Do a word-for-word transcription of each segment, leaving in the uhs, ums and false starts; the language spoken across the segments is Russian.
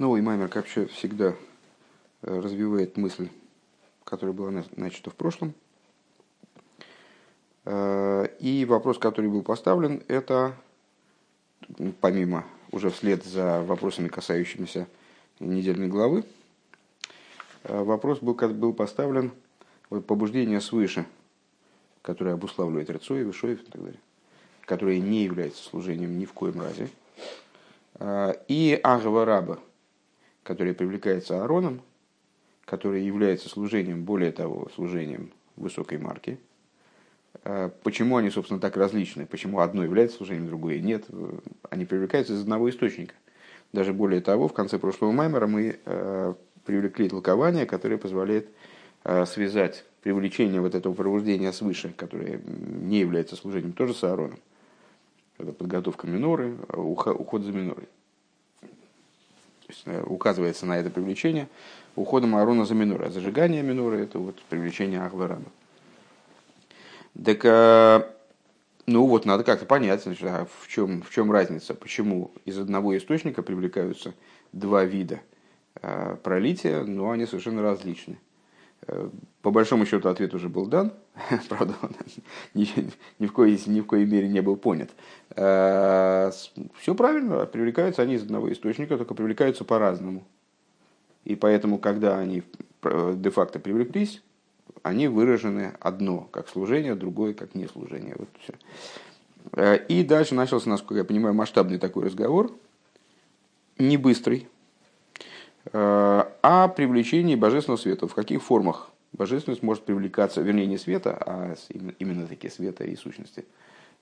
Новый маймер, как все, всегда развивает мысль, которая была начата в прошлом. И вопрос, который был поставлен, это, помимо, уже вслед за вопросами, касающимися недельной главы, вопрос был, был поставлен вот, побуждение свыше, которое обуславливает Рецоев, Вишоев и так далее, которое не является служением ни в коем разе, и Агава Раба, которое привлекается Аароном, которое является служением, более того, служением высокой марки. Почему они, собственно, так различны? Почему одно является служением, другое нет? Они привлекаются из одного источника. Даже более того, в конце прошлого маймера мы привлекли толкование, которое позволяет связать привлечение вот этого пробуждения свыше, которое не является служением, тоже с Аароном. Это подготовка миноры, уход за минорой. Указывается на это привлечение уходом Аарона за минорой. А зажигание миноры – это вот привлечение Агава Раба. Так, ну вот, надо как-то понять, значит, а в чем, в чем разница, почему из одного источника привлекаются два вида пролития, но они совершенно различны. По большому счету ответ уже был дан, правда, он ни, ни, в коей, ни в коей мере не был понят. Все правильно, привлекаются они из одного источника, только привлекаются по-разному. И поэтому, когда они де-факто привлеклись, они выражены одно как служение, другое как неслужение. Вот все. И дальше начался, насколько я понимаю, масштабный такой разговор, не быстрый, о привлечении божественного света. В каких формах божественность может привлекаться, вернее, не света, а именно такие света и сущности.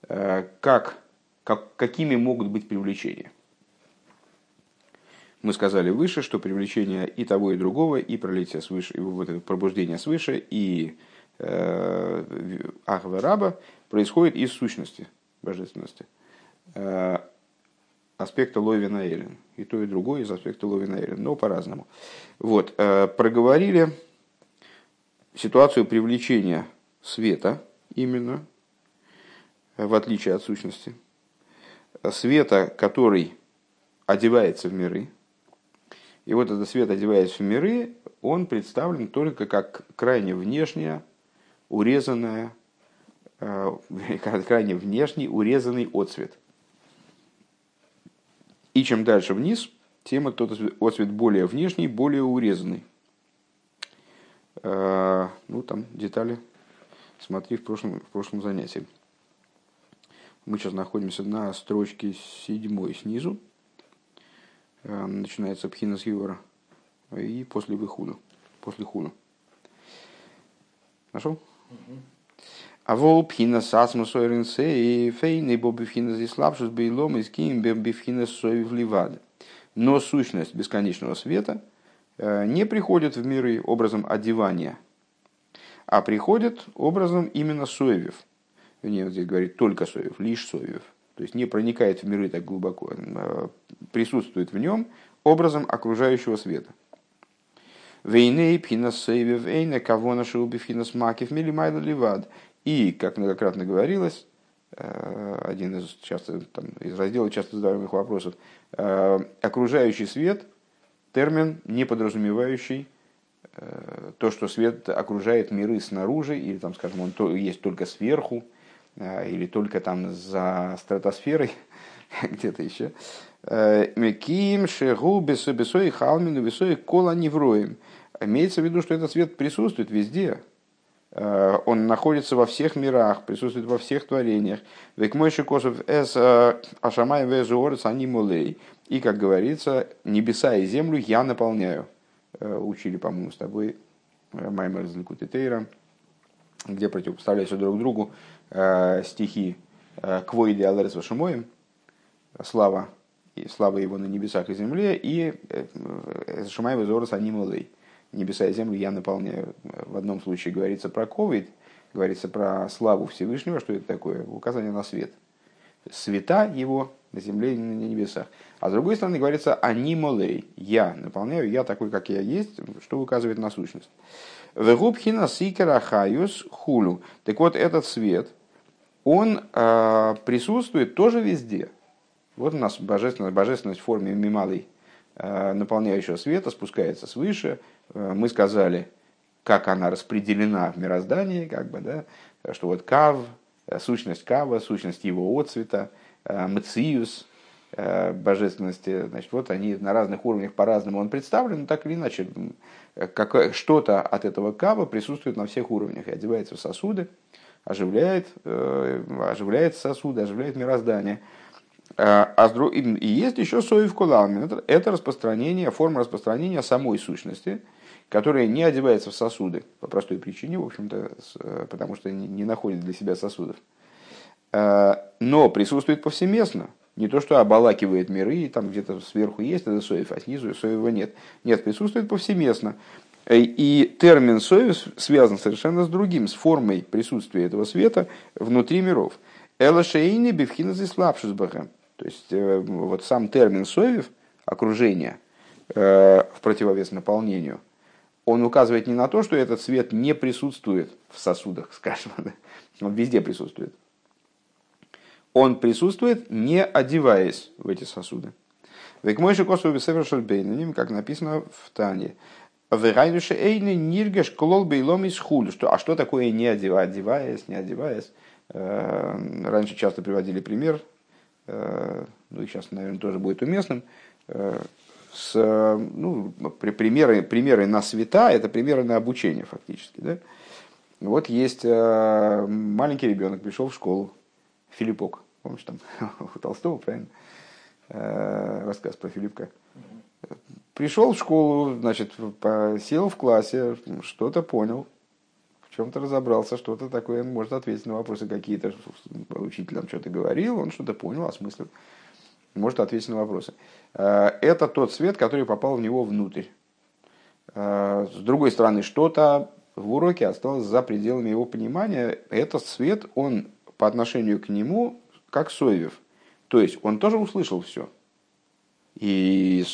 Как, как, какими могут быть привлечения? Мы сказали выше, что привлечение и того, и другого, и пролитие свыше, и вот это пробуждение свыше, и э, Агава Раба происходит из сущности божественности. Э, аспекта Ловина Элен. И то, и другое из аспекта Ловина Элен, но по-разному. Вот, э, проговорили ситуацию привлечения света именно, в отличие от сущности. Света, который одевается в миры. И вот этот свет, одеваясь в миры, он представлен только как крайне внешняя, урезанная, э, крайне внешний, урезанный отсвет. И чем дальше вниз, тем этот отсвет более внешний, более урезанный. Э, ну, там детали смотри в прошлом, в прошлом занятии. Мы сейчас находимся на строчке седьмой снизу. Начинается Бхинас Йора и после выхода, после хуна. Нашел? А вол Бхинас Асмус Оренсе и Фейн и Боб Бхинас Ислабшус Бейлом и Ским Бхинас Соев Ливад. Но сущность бесконечного света не приходит в миры образом одевания, а приходит образом именно Соевев. Нет, здесь говорит только Соевев, лишь Соевев. То есть не проникает в миры так глубоко, присутствует в нем образом окружающего света. И, как многократно говорилось, один из, часто, там, из раздела часто задаваемых вопросов, окружающий свет – термин, не подразумевающий то, что свет окружает миры снаружи, или, там, скажем, он есть только сверху, или только там за стратосферой, где-то еще. Имеется в виду, что этот свет присутствует везде. Он находится во всех мирах, присутствует во всех творениях. И, как говорится, небеса и землю я наполняю. Учили, по-моему, с тобой Маймер из Ликут Тейра, где противопоставляются друг другу э, стихи «Кво иде аларец вашемоем», «Слава его на небесах и земле» и «Шамаева зорос аним элей», «Небеса и землю я наполняю». В одном случае говорится про ковид, говорится про славу Всевышнего, что это такое, указание на свет. Света его на земле и на небесах. А с другой стороны говорится «аним элей», «Я наполняю, я такой, как я есть», что указывает на сущность. Так вот, этот свет, он э, присутствует тоже везде. Вот у нас божественность, божественность в форме мималой наполняющего света, спускается свыше. Мы сказали, как она распределена в мироздании, как бы, да, что вот кав, сущность кава, сущность его отцвета, мциюс, божественности, значит, вот они на разных уровнях по-разному он представлен, но так или иначе, как, что-то от этого кава присутствует на всех уровнях и одевается в сосуды, оживляет, оживляет сосуды, оживляет мироздание. И есть еще соев кулам. Это распространение, форма распространения самой сущности, которая не одевается в сосуды по простой причине, в общем-то, потому что не находит для себя сосудов, но присутствует повсеместно. Не то, что обволакивает миры, и там где-то сверху есть это соев, а снизу соева нет. Нет, присутствует повсеместно. И термин соев связан совершенно с другим, с формой присутствия этого света внутри миров. Элашейни бифхиназы слабшизбаха. То есть, вот сам термин соев, окружение, в противовес наполнению, он указывает не на то, что этот свет не присутствует в сосудах, скажем, он везде присутствует. Он присутствует, не одеваясь в эти сосуды. Как написано в Тане. А что такое не одеваясь, не одеваясь? Раньше часто приводили пример, ну и сейчас, наверное, тоже будет уместным, с, ну, примеры, примеры на света, это примеры на обучение фактически. Да? Вот есть маленький ребенок, пришел в школу, Филиппок, помнишь, там у Толстого, правильно, рассказ про Филиппка. Пришел в школу, значит, сел в классе, что-то понял, в чем-то разобрался, что-то такое, может ответить на вопросы какие-то, учитель там что-то говорил, он что-то понял, осмыслил, может ответить на вопросы. Это тот свет, который попал в него внутрь. С другой стороны, что-то в уроке осталось за пределами его понимания, этот свет, он по отношению к нему, как соевев. То есть, он тоже услышал все. И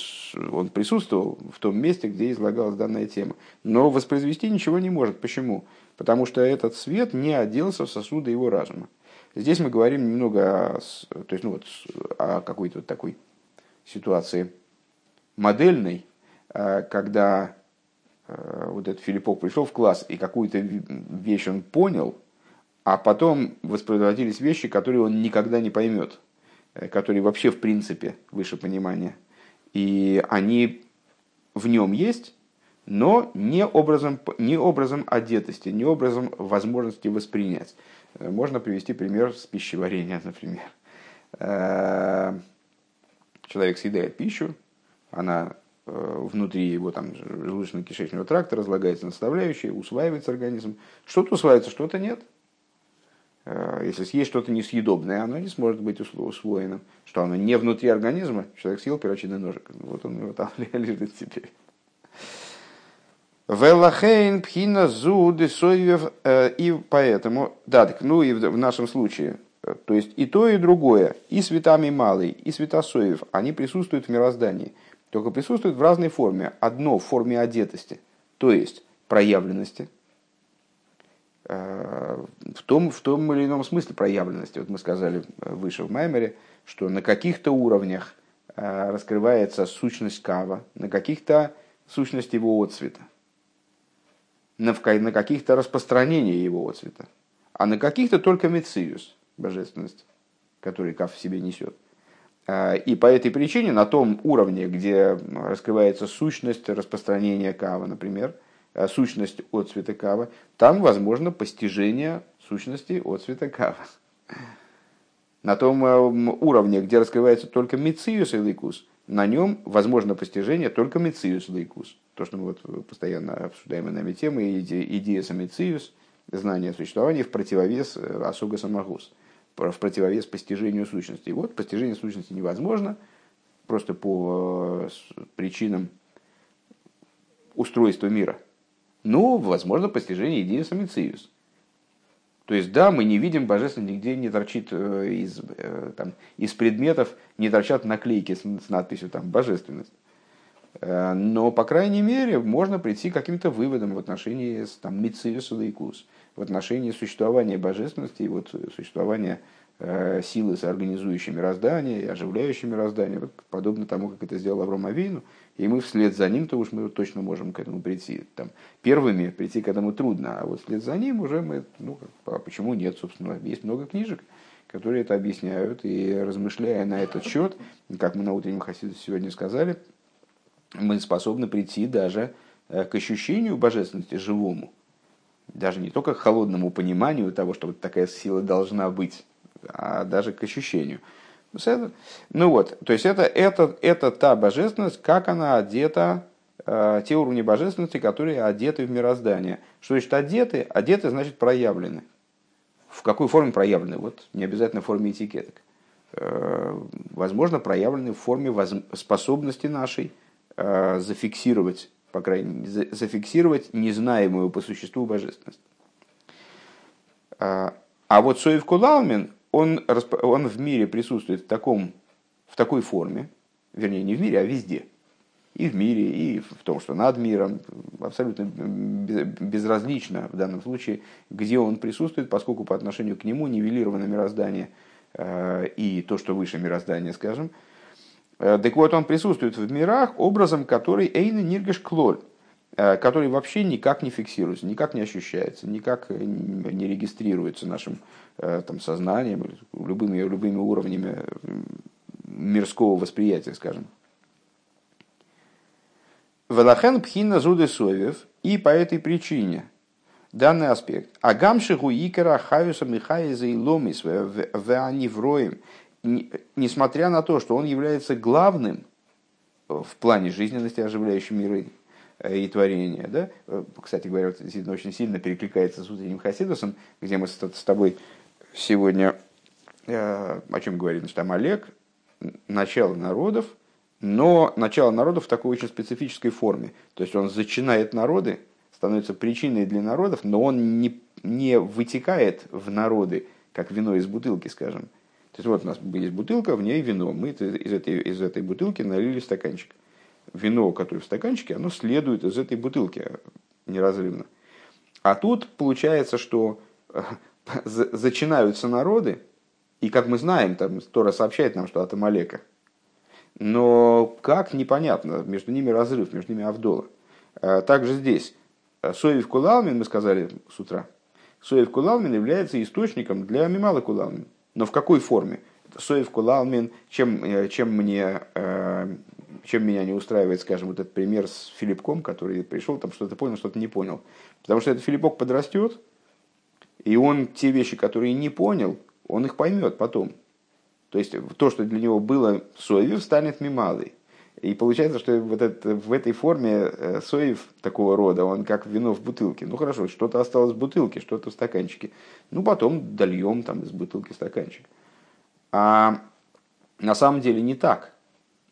он присутствовал в том месте, где излагалась данная тема. Но воспроизвести ничего не может. Почему? Потому что этот свет не оделся в сосуды его разума. Здесь мы говорим немного о, то есть, ну вот, о какой-то вот такой ситуации модельной, когда вот этот Филиппок пришел в класс, и какую-то вещь он понял, а потом воспроизводились вещи, которые он никогда не поймет, которые вообще в принципе выше понимания. И они в нем есть, но не образом, не образом одетости, не образом возможности воспринять. Можно привести пример с пищеварения, например. Человек съедает пищу, она внутри его там желудочно-кишечного тракта разлагается на составляющие, усваивается организм. Что-то усваивается, что-то нет. Если съесть что-то несъедобное, оно не сможет быть усвоено. Что оно не внутри организма, человек съел перочинный ножик. Вот он его там лежит теперь. Велахейн пхина зуды соевев. И поэтому, да, так, ну и в нашем случае, то есть и то, и другое, и светами малый, и света соевев, они присутствуют в мироздании. Только присутствуют в разной форме. Одно в форме одетости, то есть проявленности. В том, в том или ином смысле проявленности. Вот мы сказали выше в Маймере, что на каких-то уровнях раскрывается сущность кава, на каких-то сущность его отцвета, на каких-то распространение его отцвета, а на каких-то только мециюс, божественность, который кав в себе несет. И по этой причине на том уровне, где раскрывается сущность распространения кава, например, сущность отцвета кава, там возможно постижение сущности отцвета кава. На том уровне, где раскрывается только мециюс и лейкус, на нем возможно постижение только мециюс и лейкус. То, что мы вот постоянно обсуждаем нами темы, идея самициюс, знание о существовании в противовес асога самогус, в противовес постижению сущности. И вот постижение сущности невозможно, просто по причинам устройства мира. Но возможно постижение идеи самициюс. То есть, да, мы не видим божественного, нигде не торчит из, там, из предметов, не торчат наклейки с, с надписью там, «божественность». Но, по крайней мере, можно прийти к каким-то выводам в отношении мициюса лейкус, в отношении существования божественности и вот существования силы, соорганизующие мироздание и оживляющие мироздание, подобно тому, как это сделал Авраам Авейну, и мы вслед за ним-то уж мы точно можем к этому прийти. Там, первыми прийти к этому трудно, а вот вслед за ним уже мы... Ну, а почему нет, собственно? Есть много книжек, которые это объясняют, и размышляя на этот счет, как мы на утреннем хасиде сегодня сказали, мы способны прийти даже к ощущению божественности живому, даже не только к холодному пониманию того, что вот такая сила должна быть, а даже к ощущению. Ну вот, то есть это, это, это та божественность, как она одета, э, те уровни божественности, которые одеты в мироздание. Что значит одеты? Одеты значит проявлены. В какой форме проявлены? Вот, не обязательно в форме этикеток. Э, возможно, проявлены в форме воз... способности нашей э, зафиксировать, по крайней мере, за... зафиксировать незнаемую по существу божественность. Э, а вот Соев Кулалмин, Он, он в мире присутствует в, таком, в такой форме, вернее, не в мире, а везде. И в мире, и в том, что над миром, абсолютно безразлично в данном случае, где он присутствует, поскольку по отношению к нему нивелировано мироздание и то, что выше мироздания, скажем. Так вот, он присутствует в мирах, образом который «эйн ниргеш клоль», который вообще никак не фиксируется, никак не ощущается, никак не регистрируется нашим там, сознанием, любыми, любыми уровнями мирского восприятия, скажем. Велахен пхина зуды совев, и по этой причине данный аспект. Агамши гуикара хависа михаиза и ломис веанивроем, несмотря на то, что он является главным в плане жизненности оживляющей миры и творения, да? Кстати говоря, вот действительно очень сильно перекликается с утренним хасидусом, где мы с тобой сегодня э, о чем говорим, значит, там Олег, начало народов, но начало народов в такой очень специфической форме. То есть он зачинает народы, становится причиной для народов, но он не, не вытекает в народы, как вино из бутылки, скажем. То есть вот у нас есть бутылка, в ней вино. Мы из этой, из этой бутылки налили стаканчик. Вино, которое в стаканчике, оно следует из этой бутылки неразрывно. А тут получается, что зачинаются народы, и, как мы знаем, там Тора сообщает нам, что от Амалека. Но как, непонятно, между ними разрыв, между ними Авдола. Также здесь Соев Кулалмин, мы сказали с утра, Соев Кулалмин является источником для Мималы Кулалмин. Но в какой форме? Соев Кулалмин, чем, чем мне... Чем меня не устраивает, скажем, вот этот пример с Филиппком, который пришел, там что-то понял, что-то не понял. Потому что этот Филиппок подрастет, и он те вещи, которые не понял, он их поймет потом. То есть то, что для него было Соевив, станет Мималой. И получается, что вот это, в этой форме Соев такого рода, он как вино в бутылке. Ну хорошо, что-то осталось в бутылке, что-то в стаканчике. Ну потом дольем там из бутылки стаканчик. А на самом деле не так.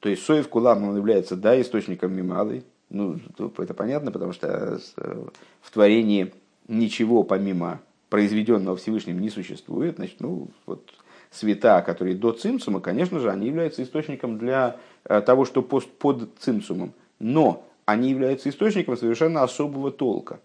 То есть Соев Кулам является, да, источником Мималы. Ну, это понятно, потому что в творении ничего помимо произведенного Всевышним не существует. Значит, ну, вот света, которые до Цимцума, конечно же, они являются источником для того, что под Цимцумом. Но они являются источником совершенно особого толка.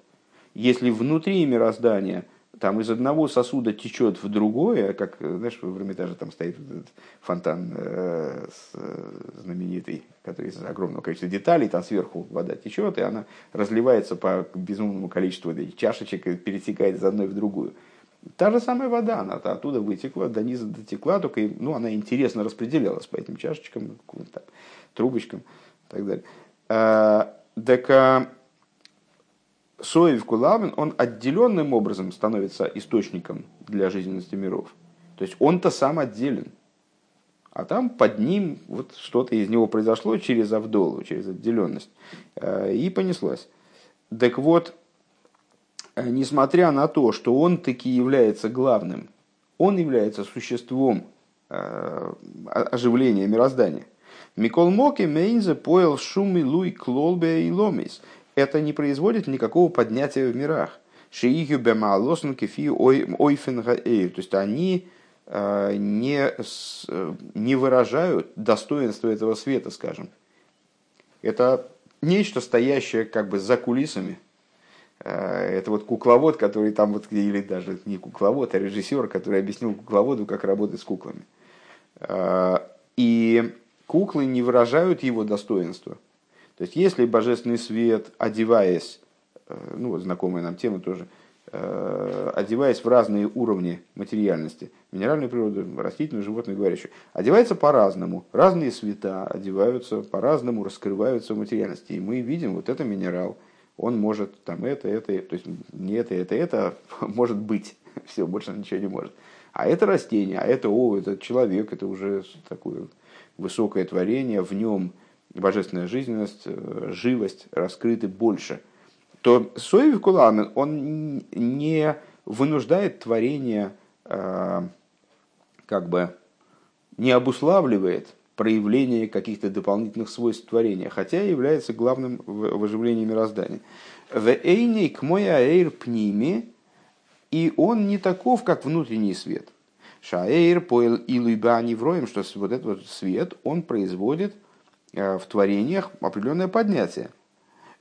Если внутри мироздания... Там из одного сосуда течет в другое, как, знаешь, в Эрмитаже там стоит вот этот фонтан э, с, знаменитый, который из огромного количества деталей, там сверху вода течет, и она разливается по безумному количеству чашечек и перетекает из одной в другую. Та же самая вода, она оттуда вытекла, до низа дотекла, только ну, она интересно распределялась по этим чашечкам, там, трубочкам и так далее. А, так... Соев Кулавин, он отделенным образом становится источником для жизненности миров. То есть он-то сам отделен. А там под ним вот что-то из него произошло через Авдолу, через отделенность. И понеслась. Так вот, несмотря на то, что он таки является главным, он является существом оживления мироздания. Микол Моки Мейнзе поел шуми луй клолбе и ломис. Это не производит никакого поднятия в мирах. Шиихю бемаалосн кефию ойфенгаэю. То есть они э, не, с, не выражают достоинства этого света, скажем. Это нечто, стоящее как бы за кулисами, Это вот кукловод, который там, вот, или даже не кукловод, а режиссер, который объяснил кукловоду, как работать с куклами. И куклы не выражают его достоинства. То есть, если божественный свет, одеваясь, ну вот знакомая нам тема тоже, одеваясь в разные уровни материальности, минеральную природу, растительную, животную, говорящую, одевается по-разному, разные света одеваются по-разному, раскрываются в материальности. И мы видим, вот это минерал, он может там это, это, то есть не это, это, это, может быть, все, больше ничего не может. А это растение, а это, о, это человек, это уже такое высокое творение, в нем божественная жизненность, живость раскрыты больше. То Соевик Куламен, он не вынуждает творение, как бы не обуславливает проявление каких-то дополнительных свойств творения, хотя и является главным в оживлении мироздания. И он не таков, как внутренний свет. Шаэйр поэл илуйбани вроем, что вот этот вот свет, он производит в творениях определенное поднятие.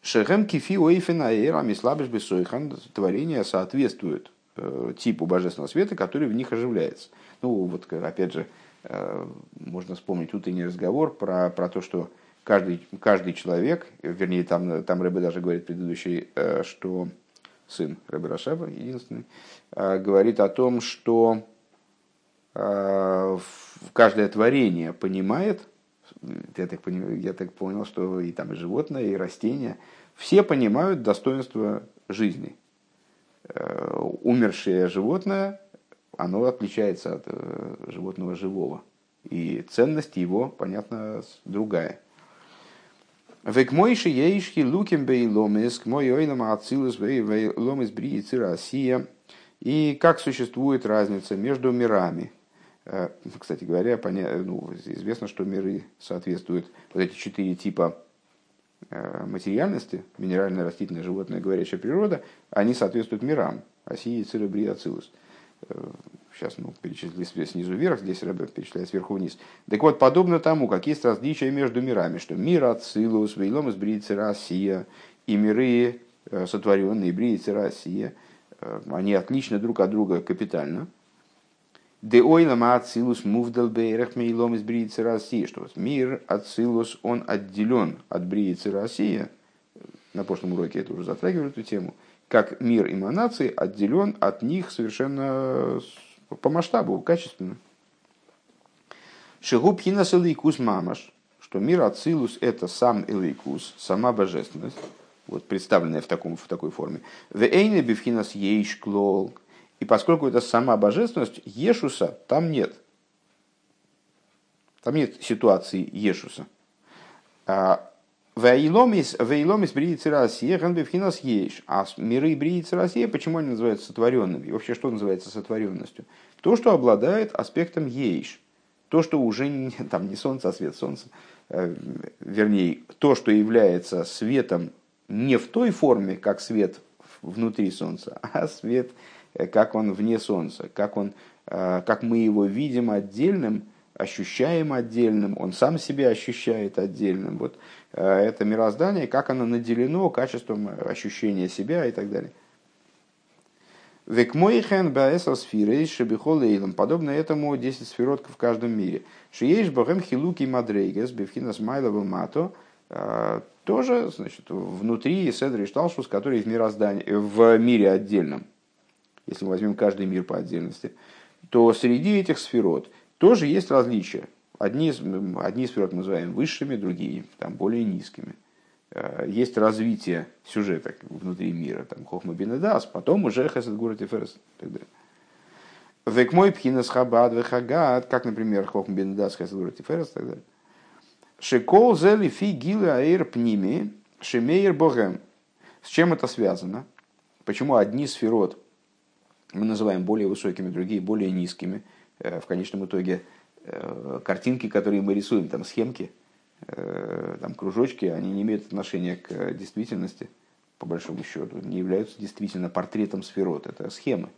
Шехем кифи ойфен аэйр амислабиш бисойхан. Творения соответствуют типу божественного света, который в них оживляется. Ну, вот опять же, можно вспомнить утренний разговор про, про то, что каждый, каждый человек, вернее, там, там Рэбе даже говорит предыдущий, что сын Рэбе Рашаба, единственный, говорит о том, что каждое творение понимает, я так, понимаю, я так понял, что и там и животное, и растения, все понимают достоинство жизни. Умершее животное, оно отличается от животного живого. И ценность его, понятно, другая. Векмойши яишки лукимбей ломис, кмой ойнама ацилус вей ломис бри и цирасия. И как существует разница между мирами? Кстати говоря, поня... ну, известно, что миры соответствуют вот эти четыре типа материальности, минеральная, растительная, животная, говорящая природа, они соответствуют мирам, Асии, Цира, Брия, Ацилус. Сейчас ну, перечислили снизу вверх, здесь Рэбе перечисляет сверху вниз. Так вот, подобно тому, как есть различия между мирами, что мир Ацилус, Вейлом из Брия, Цира, Асия, и миры сотворенные, Брия, Цира, Асия, они отличны друг от друга капитально. Де ойлам ацилус мувдал бейрах мейлом из Брии Цирасии, что вот мир ацилус, он отделен от Брии Цирасии. На прошлом уроке это уже затрагивали эту тему. Как мир эманации отделен от них совершенно по масштабу, качественно. Шигу пхинас элейкус мамаш, что мир ацилус это сам элейкус, сама божественность, вот представленная в, таком, в такой форме. Ве эйне бифхинас ейш клол. И поскольку это сама божественность, Ешуса там нет. Там нет ситуации Ешуса. Вейломис брии цирасия, ганбифхинас ейш. А миры брии цирасия, почему они называются сотворенными? И вообще, что называется сотворенностью? То, что обладает аспектом ейш. То, что уже не, там, не солнце, а свет солнца. Вернее, то, что является светом не в той форме, как свет внутри солнца, а свет... как он вне солнца, как, он, как мы его видим отдельным, ощущаем отдельным, он сам себя ощущает отдельным. Вот это мироздание, как оно наделено качеством ощущения себя и так далее. Подобно этому десять сферот в каждом мире. Тоже значит, внутри Седра и Шталшус, который в, мироздании, в мире отдельном. Если мы возьмем каждый мир по отдельности, то среди этих сферот тоже есть различия. Одни, одни сферот мы называем высшими, другие там, более низкими. Есть развитие сюжета внутри мира, там Хохма бин Дас, потом уже Хесед Гура Тиферес и так далее. Век мой пхинас хабад вехагад, как, например, Хохма бин Дас, Хесед Гура Тиферес и так далее. Шекол зели фи гилы аэр пними шемейр богем. С чем это связано? Почему одни сферот мы называем более высокими, другие более низкими. В конечном итоге картинки, которые мы рисуем, там схемки, там кружочки, они не имеют отношения к действительности, по большому счету, не являются действительно портретом сферот, это схемы.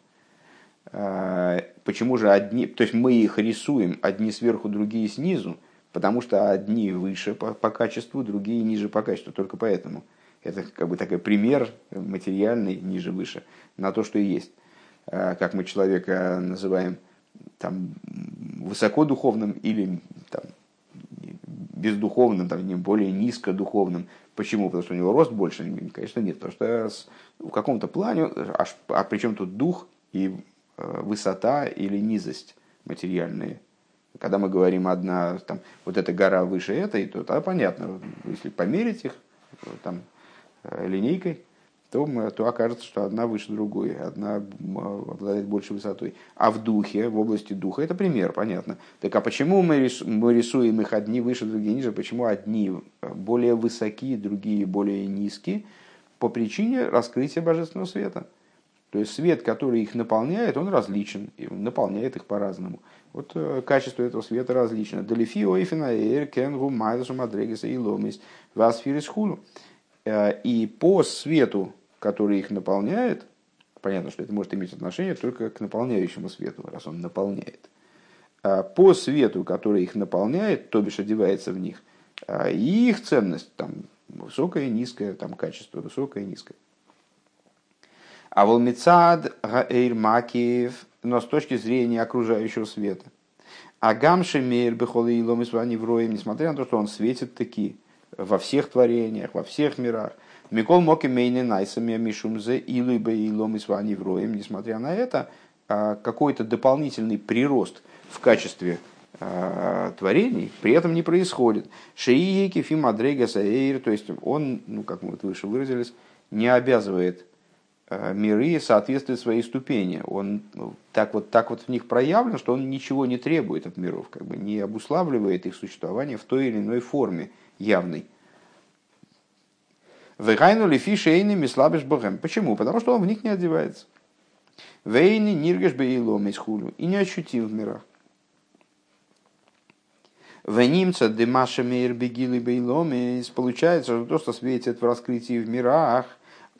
Почему же одни, то есть мы их рисуем, одни сверху, другие снизу, потому что одни выше по, по качеству, другие ниже по качеству, только поэтому. Это как бы такой пример материальный, ниже, выше, на то, что и есть. Как мы человека называем там, высокодуховным или там, бездуховным, там, более низкодуховным. Почему? Потому что у него рост больше? Конечно, нет. Потому что в каком-то плане, а при чем тут дух и высота или низость материальные? Когда мы говорим одна, там, вот эта гора выше этой, то тогда понятно, если померить их там, линейкой, то, мы, то окажется, что одна выше другой, одна обладает большей высотой. А в духе, в области духа, это пример, понятно. Так а почему мы рисуем их одни выше, другие ниже? Почему одни более высокие, другие более низкие? По причине раскрытия божественного света. То есть свет, который их наполняет, он различен, и он наполняет их по-разному. Вот качество этого света различно. И по свету, который их наполняет, понятно, что это может иметь отношение только к наполняющему свету, раз он наполняет. По свету, который их наполняет, то бишь одевается в них, и их ценность там, высокая, низкая, там, качество высокое, низкое. А волмицад гаэйрмакиев, но с точки зрения окружающего света. А гамши мейр бехолы илом и свани вроем, несмотря на то, что он светит таки во всех творениях, во всех мирах. Микол моки мейни найсами мишумзе илуй бе илом и свани вроем, несмотря на это, какой-то дополнительный прирост в качестве творений при этом не происходит. Шеи кефим адрегаса эйр, то есть он, ну как мы вот выше выразились, не обязывает миры соответствуют своей ступени. Он так вот, так вот в них проявлен, что он ничего не требует от миров, как бы не обуславливает их существование в той или иной форме явной. Почему? Потому что он в них не одевается. И не ощутим в мирах. Получается, что то, что светит в раскрытии в мирах,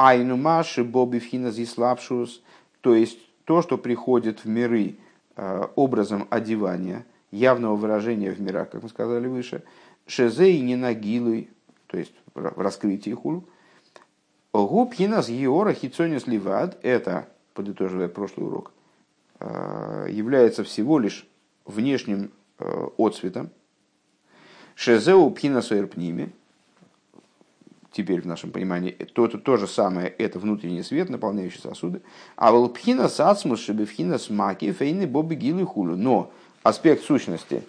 Айнумаши бобивхина зислабшус, то есть то, что приходит в миры образом одевания, явного выражения в мирах, как мы сказали выше, шезей не нагилуй, то есть в раскрытии хулу, губхина с еора хитсонис ливад, это, подытоживая прошлый урок, является всего лишь внешним отцветом, шезеу пхина суэрпними. Теперь в нашем понимании то, то, то же самое, это внутренний свет, наполняющий сосуды. А волпхина сацмус шебевхина смаки фейны боби гилы хулю. Но аспект сущности,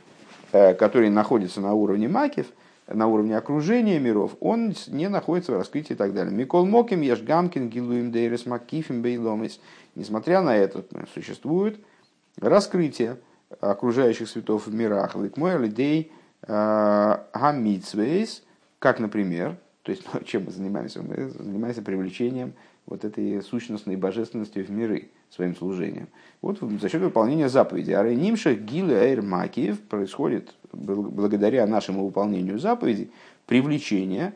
который находится на уровне макев, на уровне окружения миров, он не находится в раскрытии и так далее. Микол моким яшгамкин гилуим дейрес макифим бейломис. Несмотря на это, существует раскрытие окружающих светов в мирах. Литмой алидей гамитсвейс, как, например... То есть, ну, чем мы занимаемся? Мы занимаемся привлечением вот этой сущностной божественности в миры своим служением. Вот за счет выполнения заповеди. Арей нимших гилы аэр макиев происходит благодаря нашему выполнению заповедей привлечение,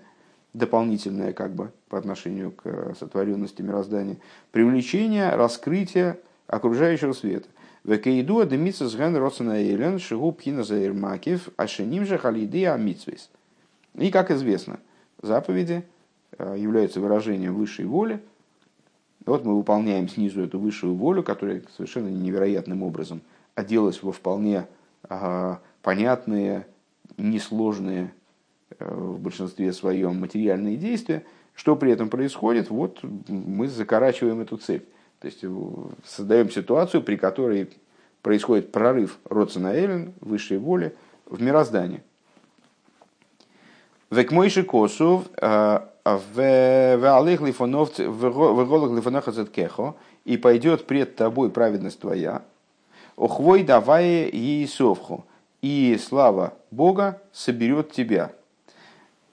дополнительное как бы по отношению к сотворенности мироздания, привлечение, раскрытие окружающего света. Векейду адемитсес ген родсенаэлен шигу пхина заэр макиев ашенимших алиды амитсвис. И как известно, заповеди являются выражением высшей воли. Вот мы выполняем снизу эту высшую волю, которая совершенно невероятным образом оделась во вполне а, понятные, несложные а, в большинстве своем материальные действия. Что при этом происходит? Вот мы закорачиваем эту цепь. То есть создаем ситуацию, при которой происходит прорыв родсенаэлен, высшей воли, в мироздание. Векмойши косу в алых лифонов в голых лифонах ацеткехо, и пойдет пред тобой праведность твоя, охвой давай ей совху, и слава Бога соберет тебя.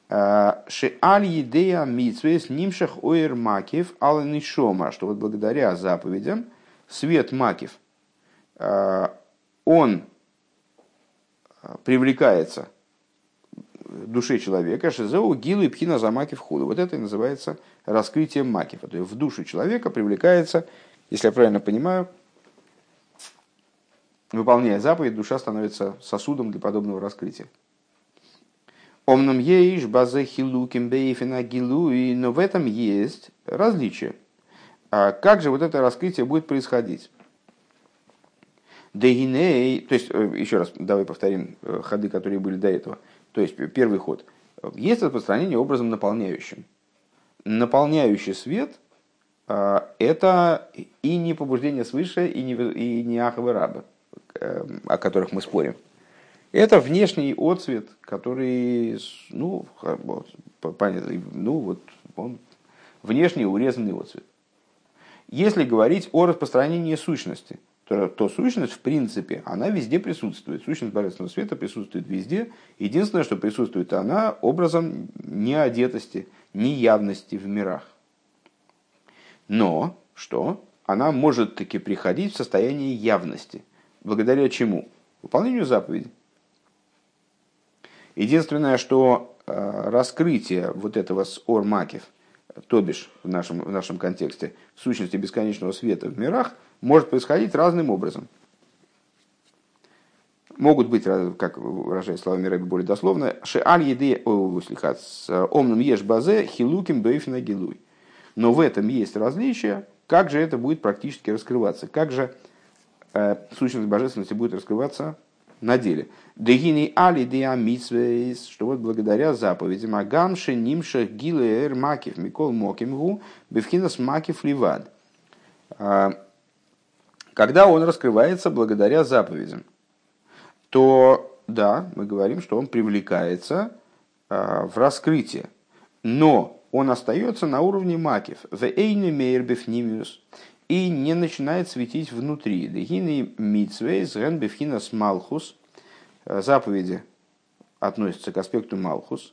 Шеаль едея митсвес нимшах оир макив аланишома, что вот благодаря заповедям свет макив, он привлекается душе человека, шизеу, гилу и пхина за макив худу. Вот это и называется раскрытием макив. То есть в душу человека привлекается, если я правильно понимаю, выполняя заповедь, душа становится сосудом для подобного раскрытия. Омном еиш базе хилуким бейфина гилуи, но в этом есть различие. А как же вот это раскрытие будет происходить? Дегиней, то есть, еще раз, давай повторим ходы, которые были до этого. То есть, первый ход. Есть распространение образом наполняющим. Наполняющий свет – это и не побуждение свыше, и не, и не ахавы раба, о которых мы спорим. Это внешний отцвет, который, ну, понятно, ну, вот он внешний урезанный отцвет. Если говорить о распространении сущности, то, то сущность, в принципе, она везде присутствует. Сущность Божественного Света присутствует везде. Единственное, что присутствует она образом неодетости, неявности в мирах. Но, что? Она может таки приходить в состояние явности. Благодаря чему? Выполнению заповедей. Единственное, что раскрытие вот этого с ормакев, то бишь в нашем, в нашем контексте сущности бесконечного света в мирах, может происходить разным образом. Могут быть, как выражаясь словами Рэбби более дословно, «Шеаль еде омном еш базе хилуким бейфина гилуй». Но в этом есть различие, как же это будет практически раскрываться, как же э, сущность божественности будет раскрываться на деле. Дегини али деа митсвейс, что вот благодаря заповедям агамши нимша гилеэр макив микол мокимгу бифхинас макив ливад. Когда он раскрывается благодаря заповедям, то да, мы говорим, что он привлекается э, в раскрытие, но он остается на уровне макив ве эйне мейр бифнимиус и не начинает светить внутри. Дегини митсвейс ген бифхинас малхус. Заповеди относятся к аспекту малхус.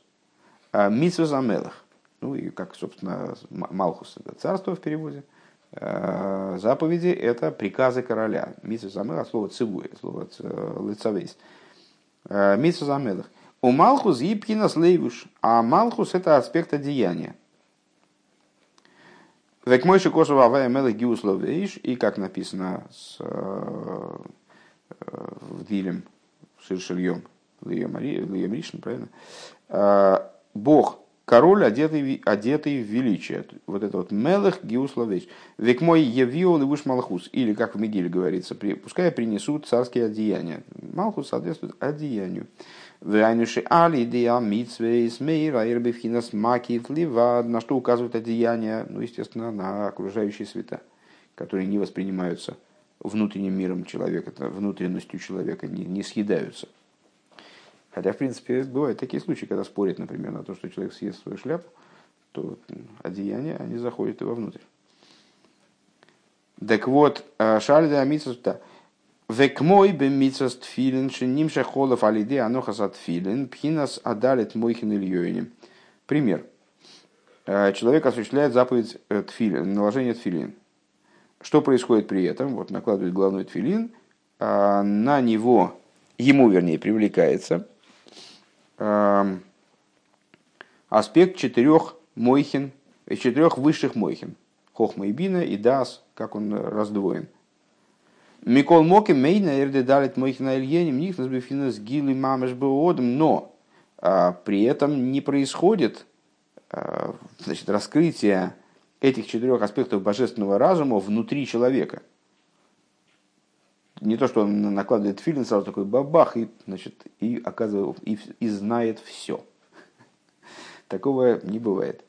Митсвейс амелах. Ну и как, собственно, малхус — это царство в переводе. Заповеди — это приказы короля. Митсвейс амелах от слова цивуй, от слова лыцавейс. Митсвейс амелах. У малхус ипхинас лейвуш. А малхус — это аспект одеяния. И как написано с Вилем Ширшильем, Льем Ришин, правильно? Бог, король, одетый, одетый в величие. Вот это вот Мелех Гиусловеч. Век мой явил левуш Малхус. Или, как в Мегиле говорится, пускай принесут царские одеяния. Малхус соответствует одеянию. На что указывают одеяния, ну, естественно, на окружающие света, которые не воспринимаются внутренним миром человека, внутренностью человека, не, не съедаются. Хотя, в принципе, бывают такие случаи, когда спорят, например, на то, что человек съест свою шляпу, то одеяния, они заходят и вовнутрь. Так вот, шальда амитсута. Векмой бемитсас тфилин, шинимша холов алиде анохас от филин, пхинас адалит мойхин ильёйним. Пример. Человек осуществляет заповедь тфилин, наложение тфилин. Что происходит при этом? Вот накладывает головной тфилин, на него, ему, вернее, привлекается аспект четырех мойхин, четырех высших мойхин. Хохма и бина и даас, как он раздвоен. Микол Моки, Мейна, Эрде Далит, Мойхина, Ильени, Мнихнас, Бифинас, Гилы, Мамеш, Беодом, но а, при этом не происходит а, значит, раскрытие этих четырех аспектов божественного разума внутри человека. Не то, что он накладывает тфилин, сразу такой бабах, и, значит, и, оказывает, и, и знает все. Такого не бывает.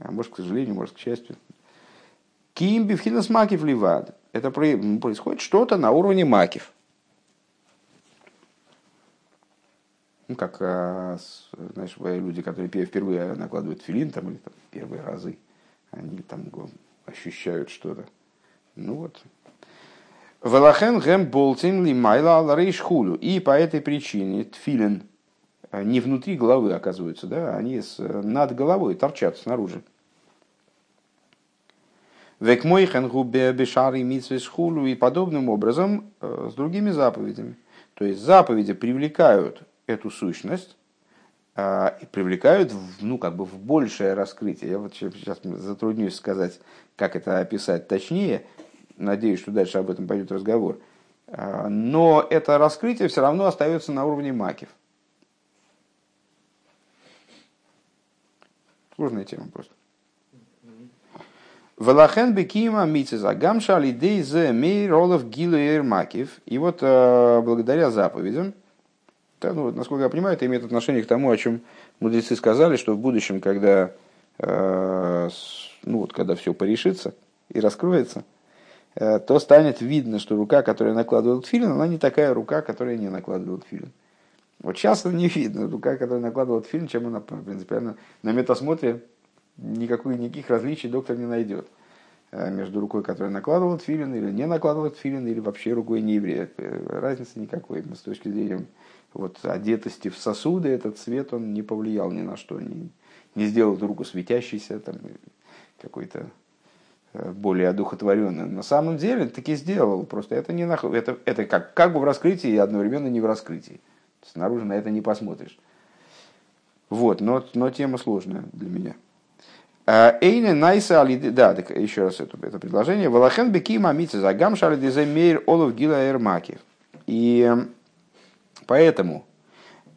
А может, к сожалению, может, к счастью. Ким Бифхинас Макив Ливад. Это происходит что-то на уровне макив. Ну, как, знаешь, люди, которые впервые накладывают тфилин, там, или там, первые разы, они там ощущают что-то. Ну вот. Велахен гэм болтим лимайла аларейш хулю. И по этой причине тфилин не внутри головы оказываются, да, они над головой торчат снаружи. И подобным образом с другими заповедями. То есть заповеди привлекают эту сущность и привлекают, ну, как бы в большее раскрытие. Я вот сейчас затруднюсь сказать, как это описать точнее. Надеюсь, что дальше об этом пойдет разговор. Но это раскрытие все равно остается на уровне макив. Сложная тема просто. Велахен бекима мицеза гамша алидей зе мейролов гилу ермакив. И вот благодаря заповедям, да, ну, насколько я понимаю, это имеет отношение к тому, о чем мудрецы сказали, что в будущем, когда, э, ну, вот, когда все порешится и раскроется, э, то станет видно, что рука, которая накладывала тфилин, она не такая рука, которая не накладывала тфилин. Вот сейчас не видно, рука, которая накладывала тфилин, чем она принципиально на метасмотре никакой, никаких различий доктор не найдет между рукой, которая накладывала тфилин или не накладывала тфилин, или вообще рукой не еврея. Разницы никакой с точки зрения вот, одетости в сосуды. Этот цвет он не повлиял ни на что, не, не сделал руку светящейся, там, какой-то более одухотворенной. На самом деле таки сделал, просто это, не нах... это, это как, как бы в раскрытии и одновременно не в раскрытии. Снаружи на это не посмотришь. Вот, но, но тема сложная для меня. Эйне найса алиды, да, так еще раз это, это предложение. Валахен бекима мицеза гамша алидезе мейр олов гила эрмакив. И поэтому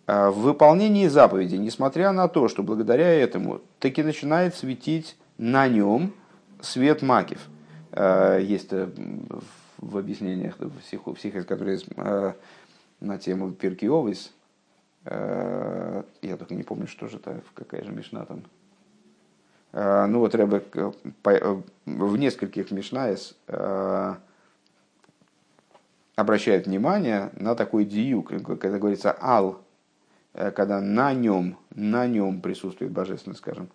в выполнении заповеди, несмотря на то, что благодаря этому таки начинает светить на нем свет макив. Есть в объяснениях в психиз, которые на тему Перкиовис, я только не помню, что же это, какая же мишна там. Ну вот Ребе в нескольких мишнаис обращает внимание на такой диюк, когда говорится ал, когда на нем, на нем присутствует божественное, скажем,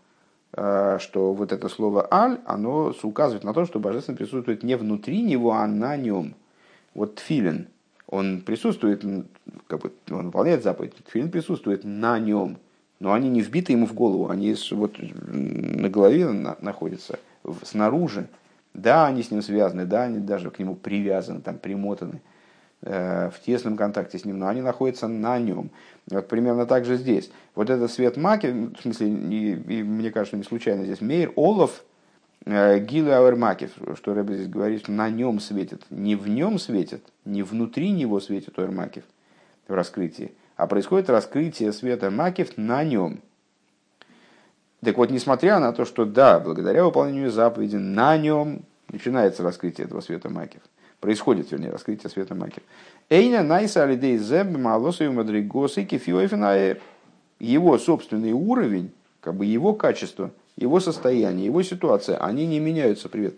что вот это слово аль, оно указывает на то, что божественное присутствует не внутри него, а на нем. Вот тфилин, он присутствует, как бы он выполняет заповедь, тфилин присутствует на нем. Но они не вбиты ему в голову, они вот на голове находятся, снаружи. Да, они с ним связаны, да, они даже к нему привязаны, там, примотаны, э, в тесном контакте с ним, но они находятся на нем. Вот примерно так же здесь. Вот этот свет маки, в смысле, и, и, мне кажется, не случайно здесь, мейр олов э, гилу ауэрмакив, что Ребе здесь говорит, на нем светит. Не в нем светит, не внутри него светит ауэрмакив в раскрытии. А происходит раскрытие света макив на нем. Так вот, несмотря на то, что да, благодаря выполнению заповеди на нем начинается раскрытие этого света макив. Происходит, вернее, раскрытие света макив. Эйна найса алидей зэб малосою мадригосы кефиофинаэр. Его собственный уровень, как бы его качество, его состояние, его ситуация, они не меняются, привет.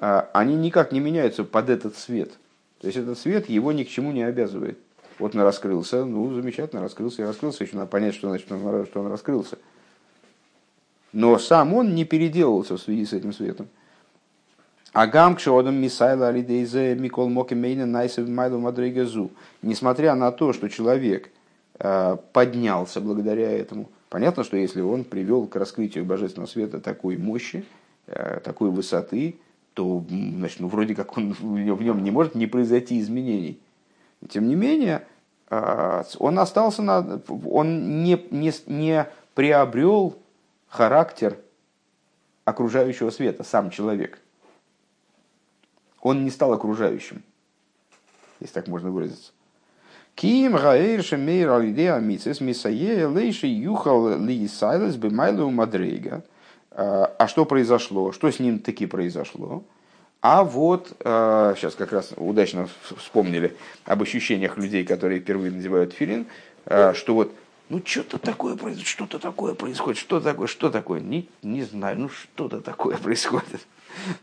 Они никак не меняются под этот свет. То есть этот свет его ни к чему не обязывает. Вот он раскрылся, ну, замечательно, раскрылся и раскрылся. Еще надо понять, что значит, что он раскрылся. Но сам он не переделывался в связи с этим светом. Несмотря на то, что человек поднялся благодаря этому, понятно, что если он привел к раскрытию божественного света такой мощи, такой высоты, то, значит, ну, вроде как он, в нем не может не произойти изменений. Тем не менее, он остался, на, он не, не, не приобрел характер окружающего света, сам человек. Он не стал окружающим, если так можно выразиться. А что произошло? Что с ним таки произошло? А вот, сейчас как раз удачно вспомнили об ощущениях людей, которые впервые надевают тфилин, что вот, ну что-то такое происходит, что-то такое происходит, что такое, что такое, не, не знаю, ну что-то такое происходит.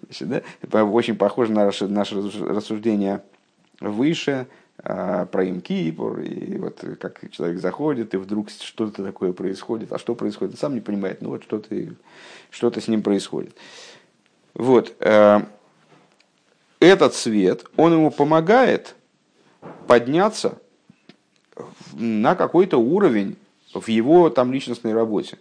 Значит, да? Очень похоже на наше, наше рассуждение выше про Йом-Кипур, и вот как человек заходит, и вдруг что-то такое происходит, а что происходит, сам не понимает, ну вот что-то, что-то с ним происходит. Вот. Этот свет, он ему помогает подняться на какой-то уровень в его там личностной работе.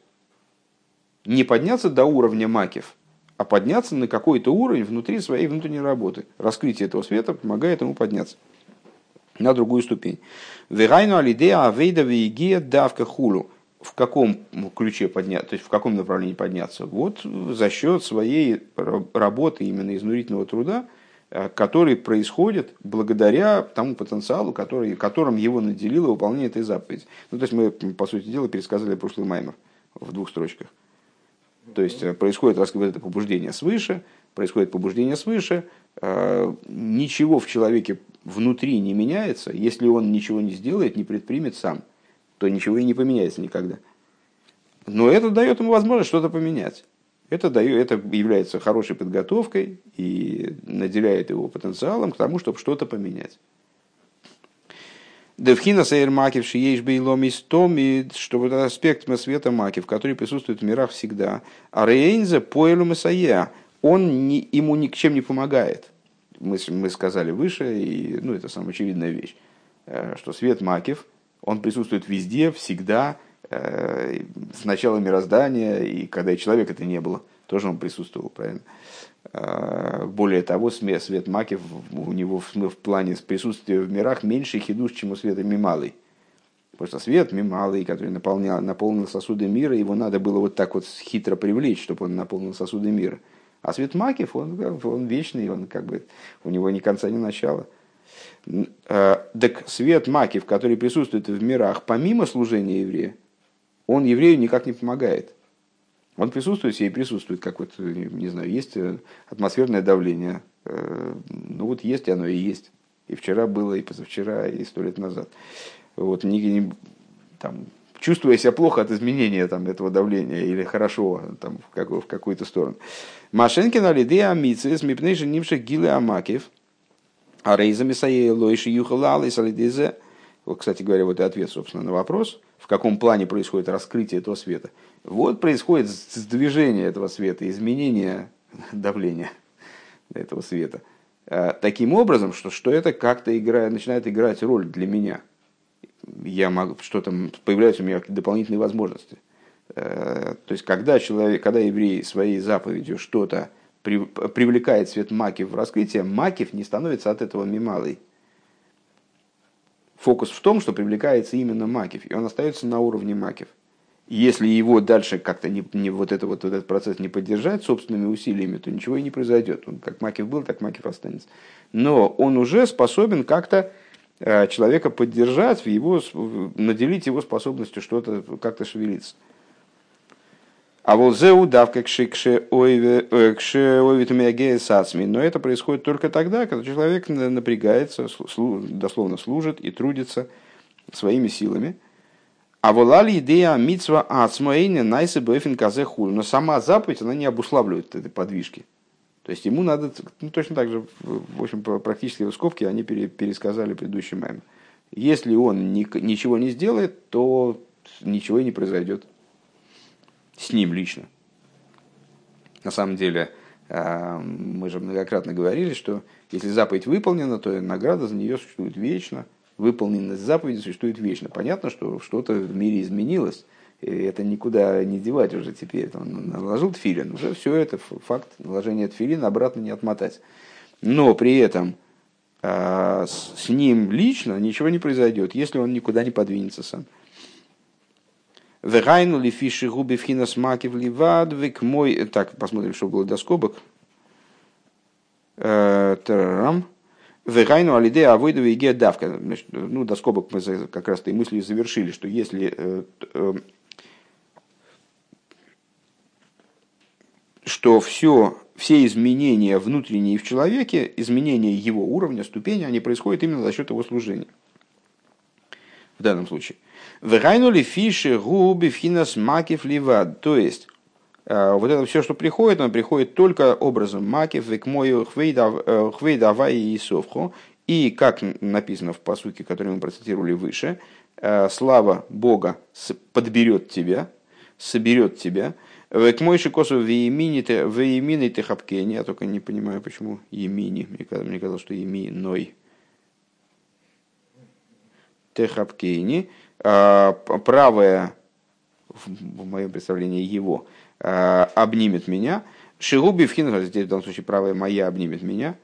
Не подняться до уровня макив, а подняться на какой-то уровень внутри своей внутренней работы. Раскрытие этого света помогает ему подняться на другую ступень. В каком ключе подняться, то есть в каком направлении подняться? Вот за счет своей работы, именно изнурительного труда, который происходит благодаря тому потенциалу, который, которым его наделило выполнение этой заповеди. Ну, то есть мы, по сути дела, пересказали прошлый маймер в двух строчках. То есть происходит это побуждение свыше, происходит побуждение свыше, ничего в человеке внутри не меняется, если он ничего не сделает, не предпримет сам, то ничего и не поменяется никогда. Но это дает ему возможность что-то поменять. Это, дает, это является хорошей подготовкой и наделяет его потенциалом к тому, чтобы что-то поменять. Девхина Сейр Макив, Шиеш Бейлом Истоми, что вот этот аспект света Макив, который присутствует в мирах всегда, Арейнзе Поэлю Масая, он не, ему ни к чем не помогает. Мы, мы сказали выше, и, ну, это самая очевидная вещь, что свет Макив, он присутствует везде, всегда, с начала мироздания, и когда и человека это не было, тоже он присутствовал, правильно? Более того, свет Макив у него в, в плане присутствия в мирах меньше хидуш, чем у света Мималый. Потому что свет Мималый, который наполнял, наполнил сосуды мира, его надо было вот так вот хитро привлечь, чтобы он наполнил сосуды мира. А свет Макив, он, он вечный, он как бы, у него ни конца, ни начала. Так свет Макив, который присутствует в мирах, помимо служения еврея, он еврею никак не помогает. Он присутствует себе и присутствует, как вот, не знаю, есть атмосферное давление. Ну вот есть оно и есть. И вчера было, и позавчера, и сто лет назад. Вот, не, не, там, чувствуя себя плохо от изменения там, этого давления, или хорошо там, в, как, в какую-то сторону. Машенкин алиды амицы смипней женивши гилы амакев, а рейзами саея лойши юхалалис алидезе. Кстати говоря, вот и ответ, собственно, на вопрос, в каком плане происходит раскрытие этого света. Вот происходит сдвижение этого света, изменение давления этого света. Таким образом, что, что это как-то играет, начинает играть роль для меня. Я могу, что-то, появляются у меня дополнительные возможности. То есть, когда, человек, когда еврей своей заповедью что-то привлекает свет Макив в раскрытие, Макив не становится от этого Мималой. Фокус в том, что привлекается именно Макив, и он остается на уровне Макив. Если его дальше как-то не, не, вот, это, вот, вот этот процесс не поддержать собственными усилиями, то ничего и не произойдет. Он как Макив был, так Макив останется. Но он уже способен как-то э, человека поддержать, в его, в, наделить его способностью что-то как-то шевелиться. А вот зе удавка кше кше ойвит мягея сацми. Но это происходит только тогда, когда человек напрягается, дословно служит и трудится своими силами. А волали идея митсва ацмоэйне найсы бэфин казэ хуль. Но сама заповедь, она не обуславливает этой подвижки. То есть ему надо, ну, точно так же, в общем, практически в скобке они пересказали предыдущий маймер. Если он ничего не сделает, то ничего и не произойдет. С ним лично. На самом деле, мы же многократно говорили, что если заповедь выполнена, то награда за нее существует вечно. Выполненность заповеди существует вечно. Понятно, что что-то в мире изменилось. И это никуда не девать уже теперь. Он наложил тфилин. Уже все это факт. Наложение тфилина обратно не отмотать. Но при этом с ним лично ничего не произойдет, если он никуда не подвинется сам. Так, посмотрим, что было до скобок. Ну, до скобок мы как раз этой мыслью завершили, что если что все, все изменения внутренние в человеке, изменения его уровня, ступени, они происходят именно за счет его служения. В данном случае. Вырайнули фиши, губи, финас, макив, ливад. То есть, вот это все, что приходит, оно приходит только образом макив, векмою, хвейдавай и исовху. И, как написано в пасуке, которую мы процитировали выше, слава Бога подберет тебя, соберет тебя. Векмой шикосу веемини техапкени. Я только не понимаю, почему емини. Мне казалось, что еминой. Техапкейни, правая, в моем представлении, его, обнимет меня. Шигуби в хинах, здесь в данном случае правая моя обнимет меня.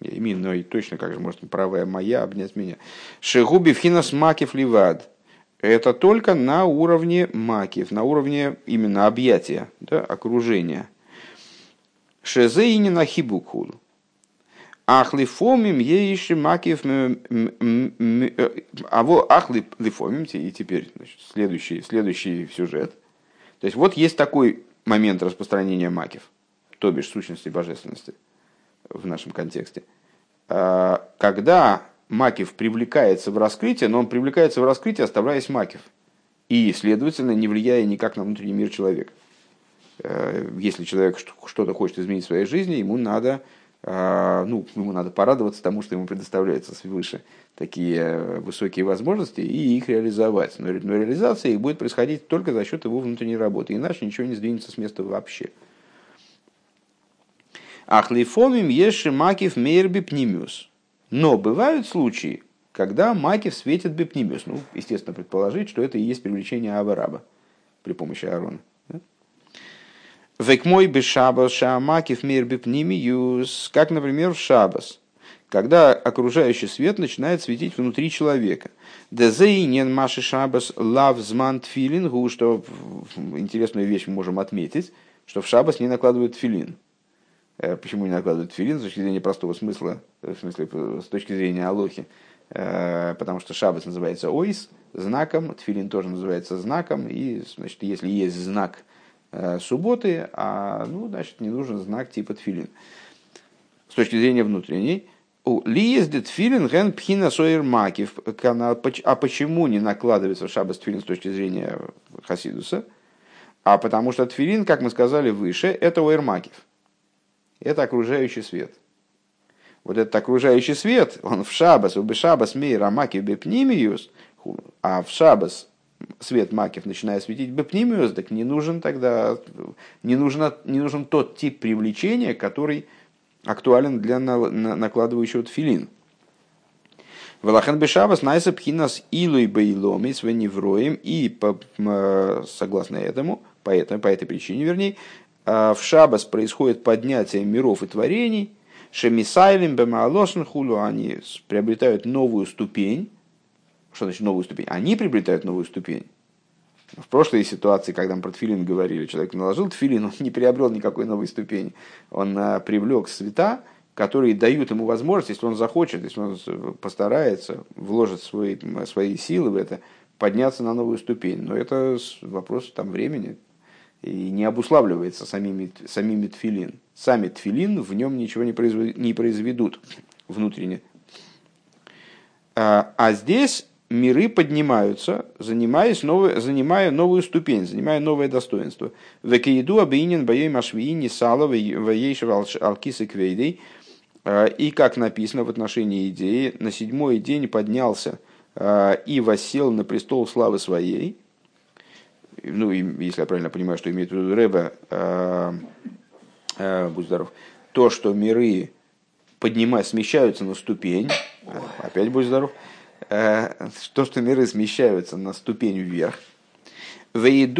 Именно, и точно как же может правая моя обнять меня. Шигуби в хинах макив ливад. Это только на уровне макив, на уровне именно объятия, да, окружения. Шезе и не на хибукхулу. Ахлифомим еиши макиев а вот ахлифомим, и теперь значит, следующий, следующий сюжет. То есть вот есть такой момент распространения макиев, то бишь сущности божественности в нашем контексте. Когда макиев привлекается в раскрытие, но он привлекается в раскрытие, оставляясь макиев, и, следовательно, не влияя никак на внутренний мир человека. Если человек что-то хочет изменить в своей жизни, ему надо... Ну, ему надо порадоваться тому, что ему предоставляются свыше такие высокие возможности, и их реализовать. Но реализация их будет происходить только за счет его внутренней работы, иначе ничего не сдвинется с места вообще. Ахлифомим еши макив мейр бипнимиус. Но бывают случаи, когда макив светит бипнимиус. Ну, естественно, предположить, что это и есть привлечение Авраама при помощи Аарона. Как, например, в шаббас, когда окружающий свет начинает светить внутри человека. Что интересную вещь мы можем отметить, что в шаббас не накладывают тфилин. Почему не накладывают тфилин? С точки зрения простого смысла, в смысле, с точки зрения алохи. Потому что шаббас называется ойс, знаком, тфилин тоже называется знаком, и значит, если есть знак субботы, а, ну, значит, не нужен знак типа тфилин. С точки зрения внутренней. А почему не накладывается шаббас тфилин с точки зрения хасидуса? А потому что тфилин, как мы сказали выше, это ойрмакив. Это окружающий свет. Вот этот окружающий свет, он в шаббас, в шаббас мейра макив бепнимиюс, а в шаббас свет макев начинает светить бепнимиус, так не нужен тогда, не, нужна, не нужен тот тип привлечения, который актуален для на, на, накладывающего тфилин. Велахен бешабас найса пхинас илуй бейломис веневроим, и по, согласно этому, по, этому, по этой причине, вернее, в шабас происходит поднятие миров и творений, шемисайлим бемаалошн хулу, они приобретают новую ступень. Что значит новую ступень? Они приобретают новую ступень. В прошлой ситуации, когда мы про тфилин говорили, человек наложил тфилин, он не приобрел никакой новой ступени. Он привлек света, которые дают ему возможность, если он захочет, если он постарается, вложит свои, свои силы в это, подняться на новую ступень. Но это вопрос там, времени и не обуславливается самими, самими тфилин. Сами тфилин в нем ничего не произведут, не произведут внутренне. А здесь... Миры поднимаются, занимаясь новой, занимая новую ступень, занимая новое достоинство. И как написано в отношении идеи, на седьмой день поднялся и воссел на престол славы своей. Ну, если я правильно понимаю, что имеет в виду Ребе, будь здоров, то, что миры поднимаются, смещаются на ступень, опять будь здоров, то, что миры смещаются на ступень вверх. И,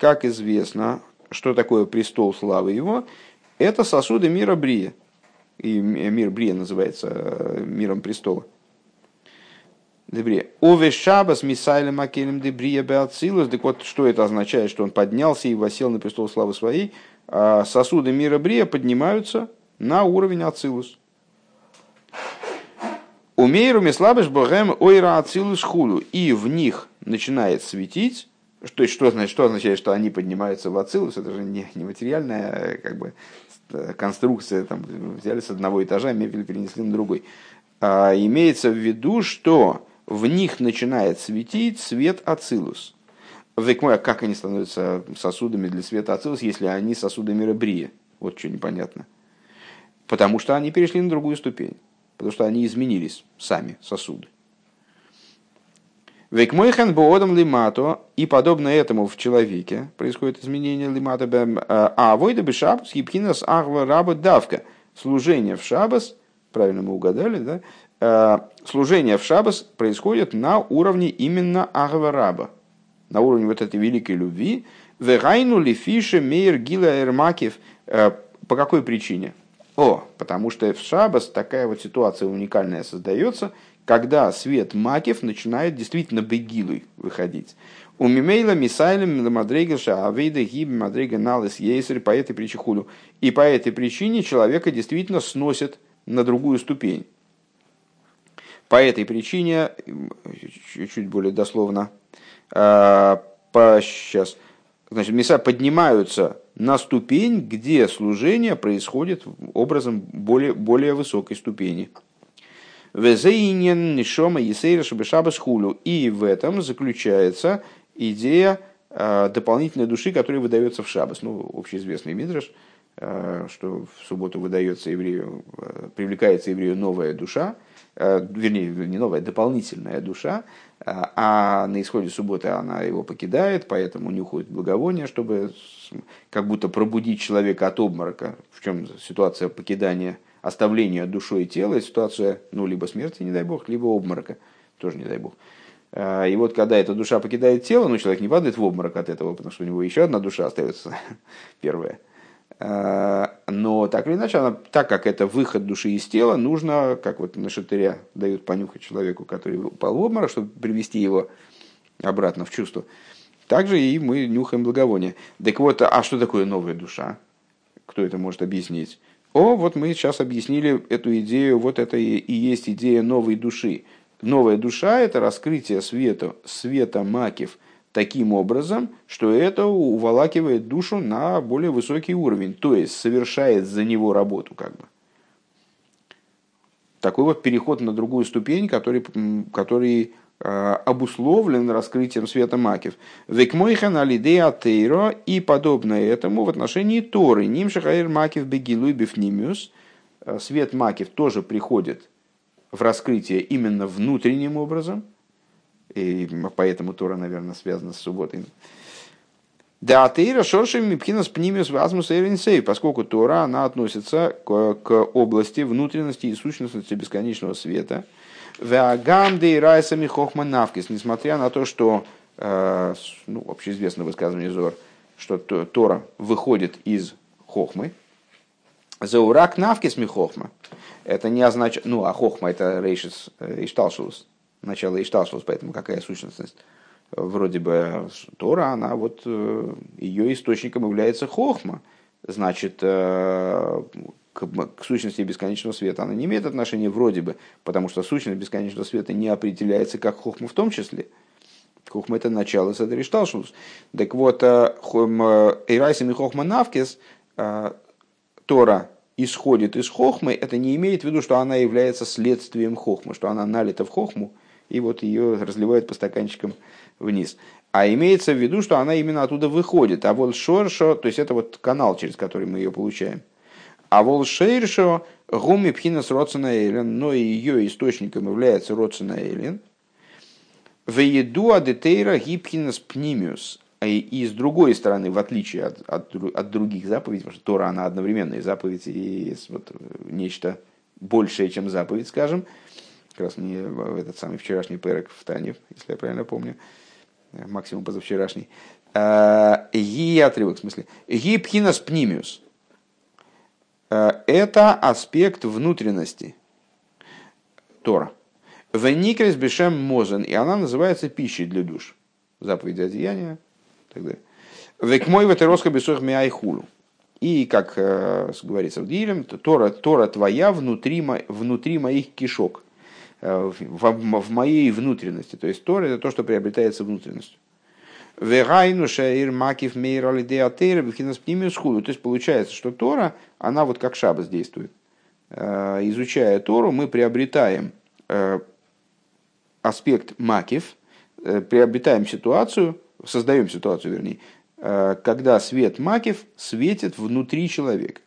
как известно, что такое престол славы его, это сосуды мира Брия. И мир Брия называется миром престола. Так вот, что это означает, что он поднялся и воссел на престол славы своей. Сосуды мира Брия поднимаются на уровень Ацилус. И в них начинает светить. То есть, что, что означает, что они поднимаются в Ацилус? Это же не, не материальная как бы, конструкция. Там, взяли с одного этажа, мебель перенесли на другой. А, имеется в виду, что в них начинает светить свет Ацилус. Как они становятся сосудами для света Ацилус, если они сосуды мира Брия? Вот что непонятно. Потому что они перешли на другую ступень. Потому что они изменились сами, сосуды. Векмойхан боодом лимато, и подобно этому в человеке происходит изменение лимато, а войда бы шабас, ебхинас ахва раба давка. Служение в шабас, правильно мы угадали, да? Служение в шабас происходит на уровне именно ахва раба, на уровне вот этой великой любви. Вегайну лифише мейр гила эрмакев. По какой причине? О, потому что в шаббас такая вот ситуация уникальная создается, когда свет макев начинает действительно бегилой выходить. У мимейла мисайлем мадрегеша авейда гиб мадрега налес ейсер по этой причине. И по этой причине человека действительно сносит на другую ступень. По этой причине, чуть более дословно, по, сейчас, значит, миса поднимаются на ступень, где служение происходит образом более, более высокой ступени. И в этом заключается идея дополнительной души, которая выдается в шаббас. Ну, общеизвестный мидраш, что в субботу выдается еврею, привлекается еврею новая душа, вернее, не новая, дополнительная душа, а на исходе субботы она его покидает, поэтому нюхают благовония, чтобы как будто пробудить человека от обморока, в чем ситуация покидания, оставления душой и тела, ситуация, ну, либо смерти, не дай бог, либо обморока, тоже не дай бог. И вот когда эта душа покидает тело, ну, человек не падает в обморок от этого, потому что у него еще одна душа остается, первая. Но так или иначе, она, так как это выход души из тела, нужно, как вот на шатыря дают понюхать человеку, который упал в обморок, чтобы привести его обратно в чувство. Также и мы нюхаем благовоние. Так вот, а что такое новая душа? Кто это может объяснить? О, вот мы сейчас объяснили эту идею, вот это и есть идея новой души. Новая душа – это раскрытие света, света макев таким образом, что это уволакивает душу на более высокий уровень, то есть совершает за него работу. Как бы. Такой вот переход на другую ступень, который, который э, обусловлен раскрытием света макев. «Векмойхан алидея тейро» и подобное этому в отношении Торы. «Ним шахаир макев бегилуй бифнимиус». Свет макев тоже приходит в раскрытие именно внутренним образом. И поэтому Тора, наверное, связана с субботой. Да, Тейра Шоршем Мипхинас Пнимиус Вазмус Эйренсей, поскольку Тора, она относится к, к области внутренности и сущности бесконечного света. Вагам Дейрай Сами Хохма Навкис, несмотря на то, что, ну, общеизвестно высказывание Зор, что Тора выходит из Хохмы. Заурак Навкис Михохма. Это не означает, ну, а Хохма это Рейшис Ишталшус. Начало и шталшус, поэтому какая сущность? Вроде бы Тора, она вот, ее источником является хохма. Значит, к, к сущности бесконечного света она не имеет отношения вроде бы, потому что сущность бесконечного света не определяется как хохма в том числе. Хохма – это начало садер и шталшус. Так вот, эйрайсим и хохма навкес, Тора исходит из хохмы, это не имеет в виду, что она является следствием хохмы, что она налита в хохму, и вот ее разливают по стаканчикам вниз. А имеется в виду, что она именно оттуда выходит. А вол шоршо, то есть это вот канал, через который мы ее получаем. А вол шейршо гуми пхинас родсена элен, но ее источником является родсена элен. Вееду адетейра гипхинас пнимиус. И с другой стороны, в отличие от, от, от других заповедей, потому что Тора, она одновременная заповедь и вот, нечто большее, чем заповедь, скажем, как раз не этот самый вчерашний перек в Тане, если я правильно помню, максимум позавчерашний. И отрывок, в смысле. Гипхинас пнимиус. Это аспект внутренности Тора. Веникрес бешем мозен. И она называется пищей для душ. Заповеди одеяния и так далее. Векмой ватеросха бесох миайхулу. И, как э, говорится в Дилем, Тора, Тора твоя внутри, внутри моих кишок, в, в, в моей внутренности. То есть Тора – это то, что приобретается внутренностью. То есть получается, что Тора, она вот как шаббас действует. Изучая Тору, мы приобретаем аспект макев, приобретаем ситуацию, создаем ситуацию, вернее, когда свет макев светит внутри человека.